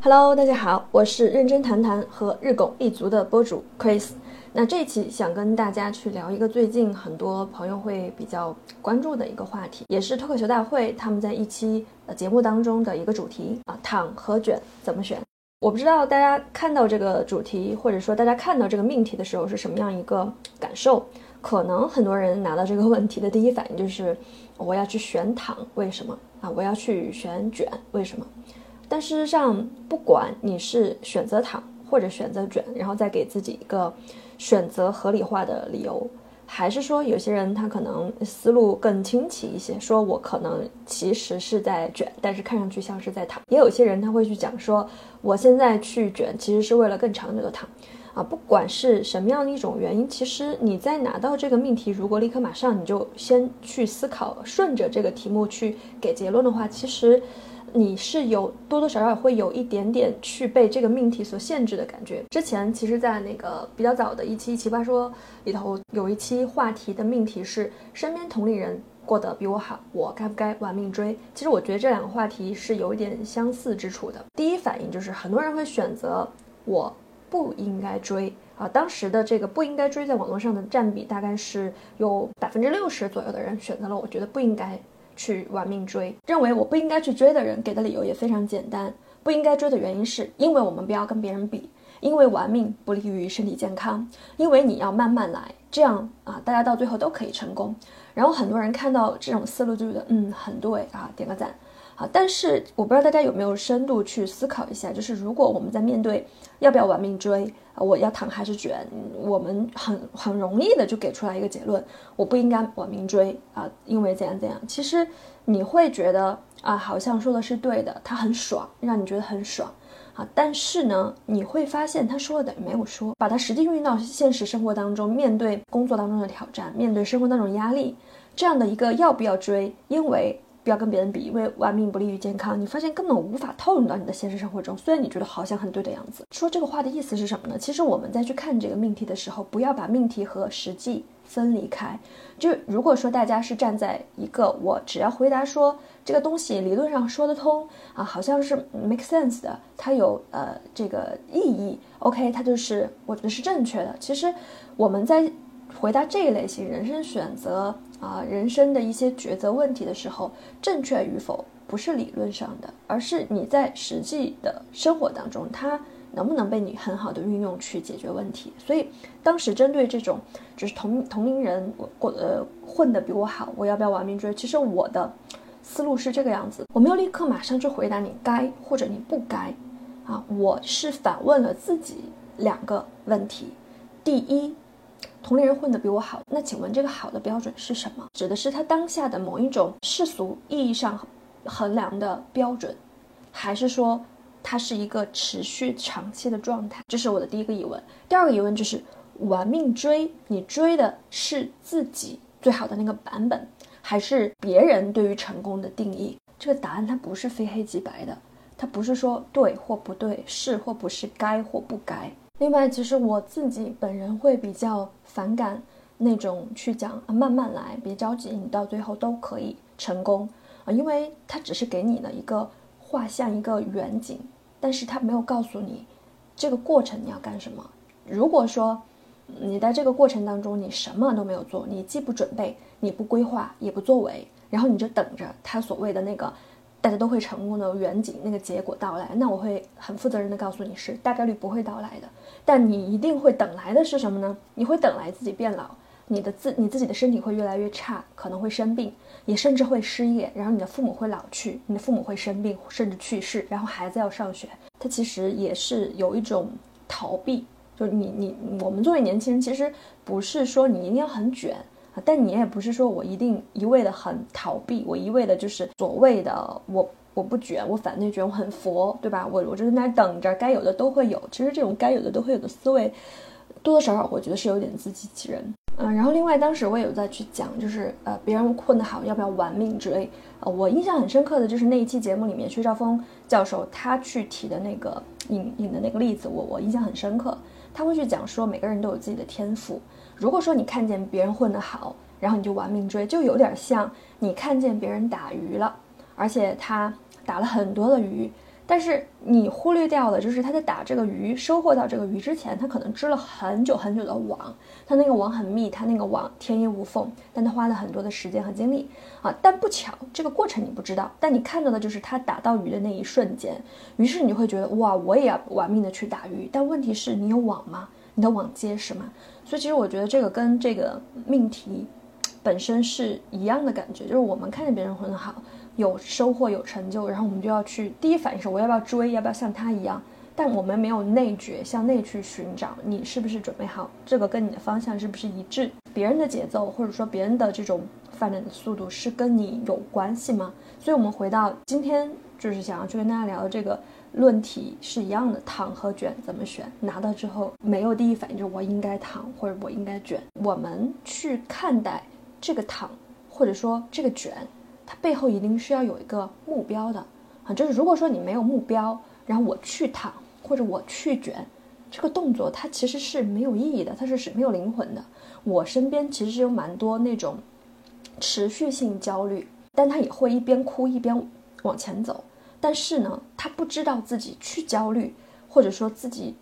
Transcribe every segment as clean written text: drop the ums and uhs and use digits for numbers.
Hello， 大家好，我是认真谈谈和日拱一卒的播主 Chris。那这一期想跟大家去聊一个最近很多朋友会比较关注的一个话题，也是脱口秀大会他们在一期节目当中的一个主题啊，躺和卷怎么选？我不知道大家看到这个主题，或者说大家看到这个命题的时候是什么样一个感受？可能很多人拿到这个问题的第一反应就是我要去选躺，为什么啊？我要去选卷，为什么？但事实上，不管你是选择躺或者选择卷，然后再给自己一个选择合理化的理由，还是说有些人他可能思路更清奇一些，说我可能其实是在卷，但是看上去像是在躺。也有些人他会去讲说，我现在去卷其实是为了更长久的躺啊。不管是什么样的一种原因，其实你在拿到这个命题，如果立刻马上你就先去思考，顺着这个题目去给结论的话，其实你是有多多少少会有一点点去被这个命题所限制的感觉。之前其实在那个比较早的一期奇葩说里头，有一期话题的命题是身边同龄人过得比我好，我该不该玩命追？其实我觉得这两个话题是有一点相似之处的。第一反应就是很多人会选择我不应该追啊，当时的这个不应该追在网络上的占比大概是有 60% 左右的人选择了我觉得不应该去玩命追。认为我不应该去追的人给的理由也非常简单，不应该追的原因是因为我们不要跟别人比，因为玩命不利于身体健康，因为你要慢慢来，这样啊，大家到最后都可以成功。然后很多人看到这种思路就觉得很对啊，点个赞啊。但是我不知道大家有没有深度去思考一下，就是如果我们在面对要不要玩命追，我要躺还是卷，我们很容易的就给出来一个结论，我不应该玩命追啊，因为怎样怎样。其实你会觉得啊，好像说的是对的，它很爽，让你觉得很爽啊。但是呢，你会发现他说的没有说，把它实际运用到现实生活当中，面对工作当中的挑战，面对生活当中的压力，这样的一个要不要追，因为不要跟别人比，因为玩命不利于健康，你发现根本无法套用到你的现实生活中，虽然你觉得好像很对的样子。说这个话的意思是什么呢？其实我们在去看这个命题的时候，不要把命题和实际分离开。就如果说大家是站在一个我只要回答说这个东西理论上说得通啊，好像是 make sense 的，它有这个意义 OK， 它就是我觉得是正确的。其实我们在回答这一类型人生选择啊，人生的一些抉择问题的时候，正确与否不是理论上的，而是你在实际的生活当中，它能不能被你很好的运用去解决问题。所以当时针对这种就是同龄人混得比我好，我要不要玩命追，其实我的思路是这个样子，我没有立刻马上去回答你该或者你不该啊，我是反问了自己两个问题。第一，同龄人混得比我好，那请问这个好的标准是什么？指的是他当下的某一种世俗意义上衡量的标准，还是说它是一个持续长期的状态？这是我的第一个疑问。第二个疑问就是玩命追，你追的是自己最好的那个版本，还是别人对于成功的定义？这个答案它不是非黑即白的，它不是说对或不对，是或不是，该或不该。另外，其实我自己本人会比较反感那种去讲慢慢来，别着急，你到最后都可以成功啊，因为它只是给你的一个画像，一个远景，但是它没有告诉你这个过程你要干什么。如果说你在这个过程当中你什么都没有做，你既不准备，你不规划，也不作为，然后你就等着它所谓的那个大家都会成功的远景那个结果到来，那我会很负责任的告诉你，是大概率不会到来的。但你一定会等来的是什么呢？你会等来自己变老，你自己的身体会越来越差，可能会生病，也甚至会失业，然后你的父母会老去，你的父母会生病甚至去世，然后孩子要上学。它其实也是有一种逃避，就是我们作为年轻人，其实不是说你一定要很卷，但你也不是说我一定一味的很逃避，我一味的就是所谓的我不卷，我反对卷，我很佛，对吧？我就在那等着，该有的都会有。其实这种该有的都会有的思维，多多少少我觉得是有点自欺欺人。然后另外当时我也有在去讲，就是别人混得好要不要玩命追我印象很深刻的就是那一期节目里面薛兆丰教授他去提的那个引的那个例子，我印象很深刻。他会去讲说每个人都有自己的天赋，如果说你看见别人混得好，然后你就玩命追，就有点像你看见别人打鱼了，而且他打了很多的鱼，但是你忽略掉的就是他在打这个鱼收获到这个鱼之前，他可能织了很久很久的网，他那个网很密，他那个网天衣无缝，但他花了很多的时间和精力啊。但不巧这个过程你不知道，但你看到的就是他打到鱼的那一瞬间，于是你会觉得哇，我也要玩命的去打鱼，但问题是你有网吗？你的网结实吗？所以其实我觉得这个跟这个命题本身是一样的感觉，就是我们看见别人很好，有收获有成就，然后我们就要去，第一反应是我要不要追，要不要像他一样，但我们没有内觉向内去寻找你是不是准备好，这个跟你的方向是不是一致，别人的节奏或者说别人的这种发展的速度是跟你有关系吗？所以我们回到今天就是想要去跟大家聊的这个论题是一样的，躺和卷怎么选？拿到之后没有第一反应就是我应该躺或者我应该卷，我们去看待这个躺或者说这个卷，它背后一定是要有一个目标的啊，就是如果说你没有目标，然后我去躺或者我去卷，这个动作它其实是没有意义的，它是没有灵魂的。我身边其实有蛮多那种持续性焦虑，但他也会一边哭一边往前走，但是呢他不知道自己去焦虑，或者说自己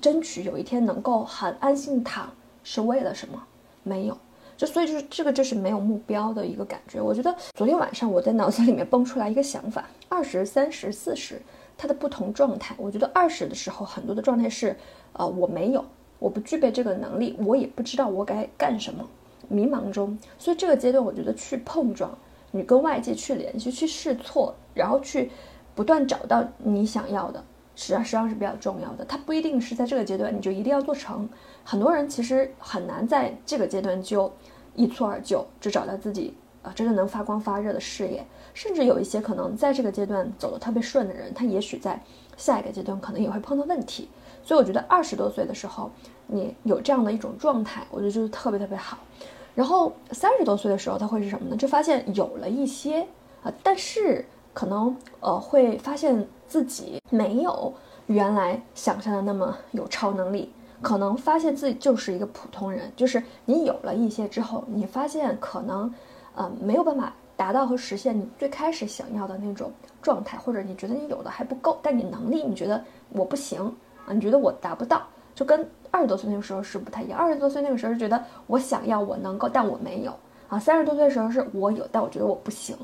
争取有一天能够很安心躺是为了什么，没有。就所以就是这个就是没有目标的一个感觉。我觉得昨天晚上我在脑子里面蹦出来一个想法，20、30、40它的不同状态。我觉得20的时候很多的状态是我没有，我不具备这个能力，我也不知道我该干什么，迷茫中。所以这个阶段我觉得去碰撞，你跟外界去联系，去试错，然后去不断找到你想要的，实际上是比较重要的。它不一定是在这个阶段你就一定要做成，很多人其实很难在这个阶段就一蹴而就，只找到自己真的能发光发热的事业。甚至有一些可能在这个阶段走得特别顺的人，他也许在下一个阶段可能也会碰到问题。所以我觉得20多岁的时候你有这样的一种状态，我觉得就是特别特别好。然后30多岁的时候他会是什么呢？就发现有了一些但是可能会发现自己没有原来想象的那么有超能力，可能发现自己就是一个普通人。就是你有了一些之后，你发现可能没有办法达到和实现你最开始想要的那种状态，或者你觉得你有的还不够，但你能力你觉得我不行啊，你觉得我达不到，就跟20多岁那个时候是不太一样。20多岁那个时候是觉得我想要我能够但我没有啊，30多岁的时候是我有但我觉得我不行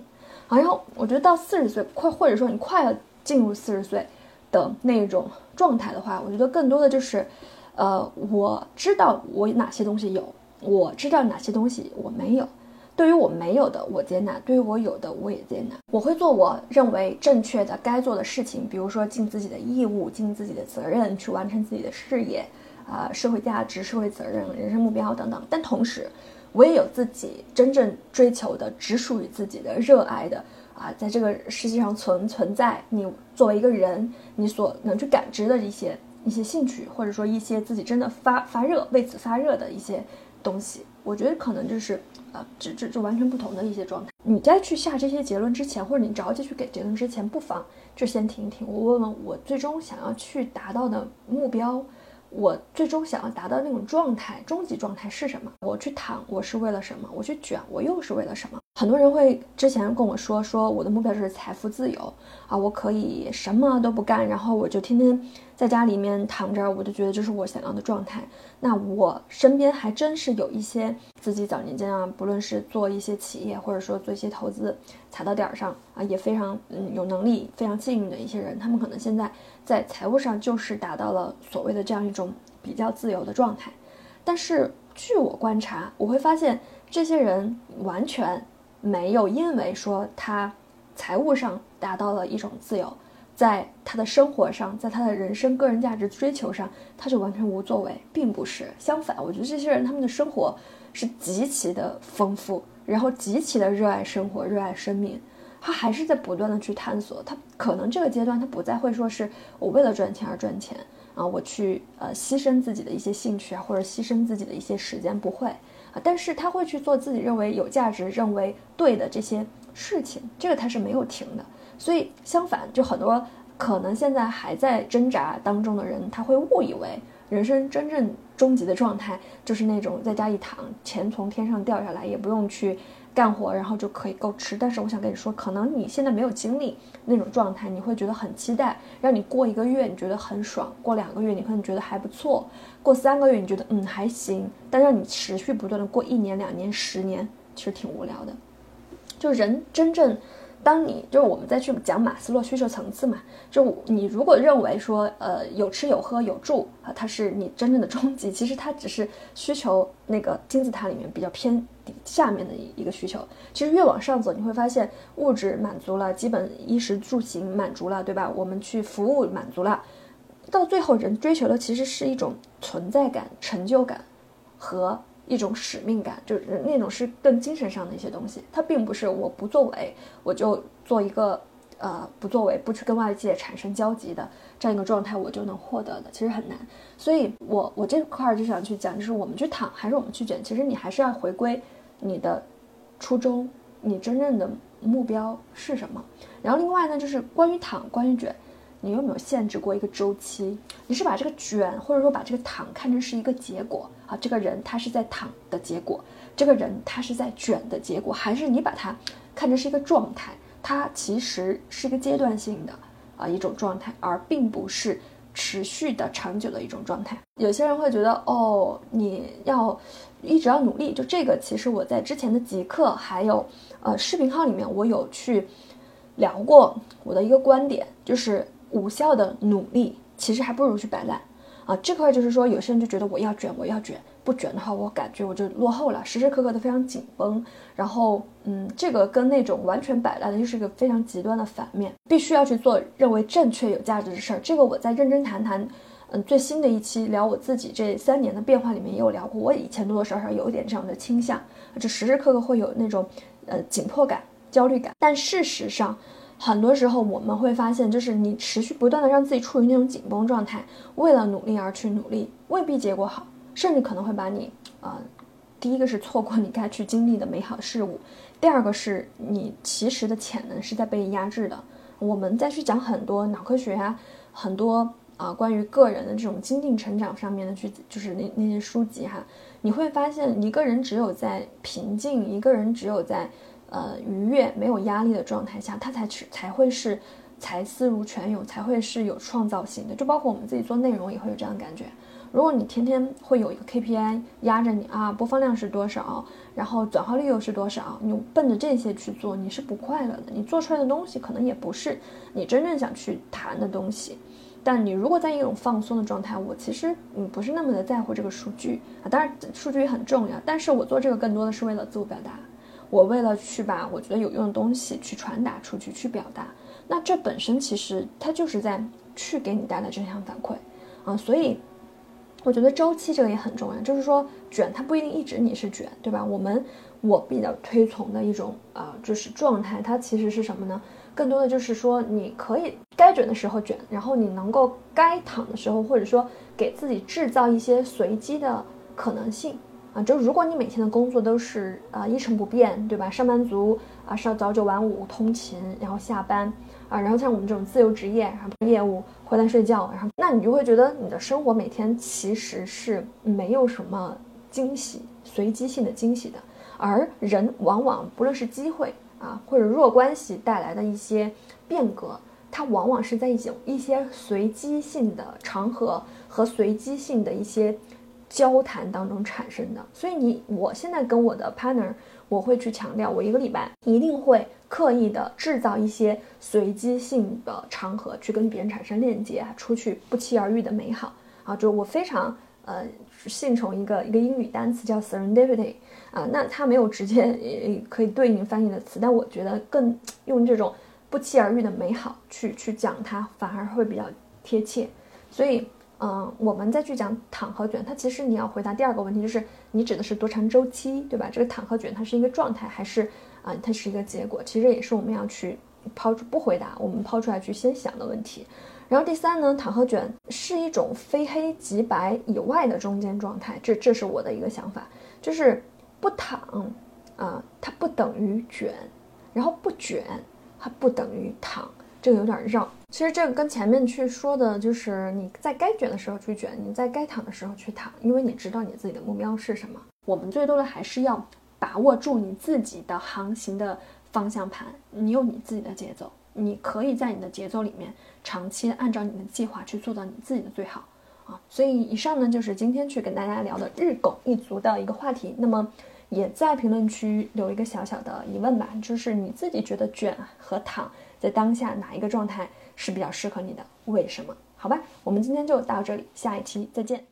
啊。然后我觉得到40岁快，或者说你快要进入40岁的那种状态的话，我觉得更多的就是我知道我哪些东西有，我知道哪些东西我没有，对于我没有的我接纳，对于我有的我也接纳。我会做我认为正确的该做的事情，比如说尽自己的义务，尽自己的责任，去完成自己的事业社会价值、社会责任、人生目标等等。但同时我也有自己真正追求的、只属于自己的、热爱的在这个世界上存在你作为一个人你所能去感知的一些兴趣，或者说一些自己真的发热为此发热的一些东西。我觉得可能就是这完全不同的一些状态。你在去下这些结论之前，或者你着急去给结论之前，不妨就先停一停，我问问我最终想要去达到的目标，我最终想要达到那种状态，终极状态是什么？我去躺我是为了什么？我去卷我又是为了什么？很多人会之前跟我说我的目标就是财富自由啊，我可以什么都不干，然后我就天天在家里面躺着，我就觉得这是我想要的状态。那我身边还真是有一些自己早年间啊，不论是做一些企业或者说做一些投资踩到点上啊，也非常有能力、非常幸运的一些人，他们可能现在在财务上就是达到了所谓的这样一种比较自由的状态。但是据我观察，我会发现这些人完全没有因为说他财务上达到了一种自由，在他的生活上，在他的人生个人价值追求上，他就完全无作为，并不是。相反，我觉得这些人他们的生活是极其的丰富，然后极其的热爱生活、热爱生命。他还是在不断的去探索，他可能这个阶段他不再会说是我为了赚钱而赚钱啊，我去牺牲自己的一些兴趣啊，或者牺牲自己的一些时间，不会啊，但是他会去做自己认为有价值、认为对的这些事情，这个他是没有停的。所以相反，就很多可能现在还在挣扎当中的人，他会误以为人生真正终极的状态就是那种在家一躺，钱从天上掉下来，也不用去干活，然后就可以够吃。但是我想跟你说，可能你现在没有经历那种状态，你会觉得很期待，让你过一个月你觉得很爽，过2个月你可能觉得还不错，过3个月你觉得还行，但让你持续不断的过1年2年10年，其实挺无聊的。就人真正当你就是我们再去讲马斯洛需求层次嘛，就你如果认为说有吃有喝有住啊，它是你真正的终极，其实它只是需求那个金字塔里面比较偏底下面的一个需求。其实越往上走，你会发现物质满足了，基本衣食住行满足了，对吧？我们去服务满足了，到最后人追求的其实是一种存在感、成就感和一种使命感，就是那种是更精神上的一些东西。它并不是我不作为我就做一个不作为不去跟外界产生交集的这样一个状态我就能获得的，其实很难。所以我这块就想去讲，就是我们去躺还是我们去卷，其实你还是要回归你的初衷，你真正的目标是什么。然后另外呢，就是关于躺关于卷，你有没有限制过一个周期？你是把这个卷或者说把这个躺看成是一个结果啊？这个人他是在躺的结果，这个人他是在卷的结果，还是你把它看成是一个状态？它其实是一个阶段性的啊一种状态，而并不是持续的长久的一种状态。有些人会觉得你要一直要努力，就这个其实我在之前的极客还有视频号里面我有去聊过我的一个观点，就是无效的努力其实还不如去摆烂啊！这块就是说，有些人就觉得我要卷，不卷的话，我感觉我就落后了，时时刻刻的非常紧绷。然后，这个跟那种完全摆烂的，就是一个非常极端的反面，必须要去做认为正确有价值的事儿。这个我在认真谈谈，最新的一期聊我自己这3年的变化里面也有聊过，我以前多多少少有一点这样的倾向，就时时刻刻会有那种紧迫感、焦虑感，但事实上。很多时候我们会发现，就是你持续不断的让自己处于那种紧绷状态，为了努力而去努力，未必结果好，甚至可能会把你第一个是错过你该去经历的美好事物，第二个是你其实的潜能是在被压制的。我们再去讲很多脑科学啊，很多关于个人的这种精进成长上面的去，就是那些书籍哈，你会发现一个人只有在平静，一个人只有在愉悦没有压力的状态下，他才会是才思如泉涌，才会是有创造性的。就包括我们自己做内容也会有这样的感觉，如果你天天会有一个 KPI 压着你啊，播放量是多少，然后转化率又是多少，你奔着这些去做，你是不快乐的，你做出来的东西可能也不是你真正想去谈的东西。但你如果在一种放松的状态，我其实不是那么的在乎这个数据啊，当然数据也很重要，但是我做这个更多的是为了自我表达，我为了去把我觉得有用的东西去传达出去，去表达，那这本身其实它就是在去给你带来正向反馈啊。所以我觉得周期这个也很重要，就是说卷它不一定一直你是卷，对吧？我比较推崇的一种就是状态，它其实是什么呢？更多的就是说你可以该卷的时候卷，然后你能够该躺的时候，或者说给自己制造一些随机的可能性啊，就如果你每天的工作都是一成不变，对吧？上班族啊，上早九晚五通勤，然后下班啊，然后像我们这种自由职业，然后业务回来睡觉，然后那你就会觉得你的生活每天其实是没有什么惊喜、随机性的惊喜的。而人往往不论是机会啊，或者弱关系带来的一些变革，它往往是在一些随机性的场合和随机性的一些交谈当中产生的。所以我现在跟我的 partner， 我会去强调，我一个礼拜一定会刻意的制造一些随机性的场合去跟别人产生链接，出去不期而遇的美好啊。就我非常信崇一个英语单词叫 serendipity 啊，那它没有直接可以对应翻译的词，但我觉得更用这种不期而遇的美好去讲它，反而会比较贴切。所以。我们再去讲躺和卷，它其实你要回答第二个问题，就是你指的是多长周期，对吧？这个躺和卷它是一个状态，还是它是一个结果？其实也是我们要去我们抛出来去先想的问题。然后第三呢，躺和卷是一种非黑即白以外的中间状态，这是我的一个想法，就是不躺它不等于卷，然后不卷它不等于躺，这个有点绕。其实这个跟前面去说的，就是你在该卷的时候去卷，你在该躺的时候去躺，因为你知道你自己的目标是什么。我们最多的还是要把握住你自己的航行的方向盘，你有你自己的节奏，你可以在你的节奏里面长期按照你的计划去做到你自己的最好啊。所以以上呢就是今天去跟大家聊的日拱一卒的一个话题。那么也在评论区留一个小小的疑问吧，就是你自己觉得卷和躺在当下哪一个状态是比较适合你的，为什么？好吧，我们今天就到这里，下一期再见。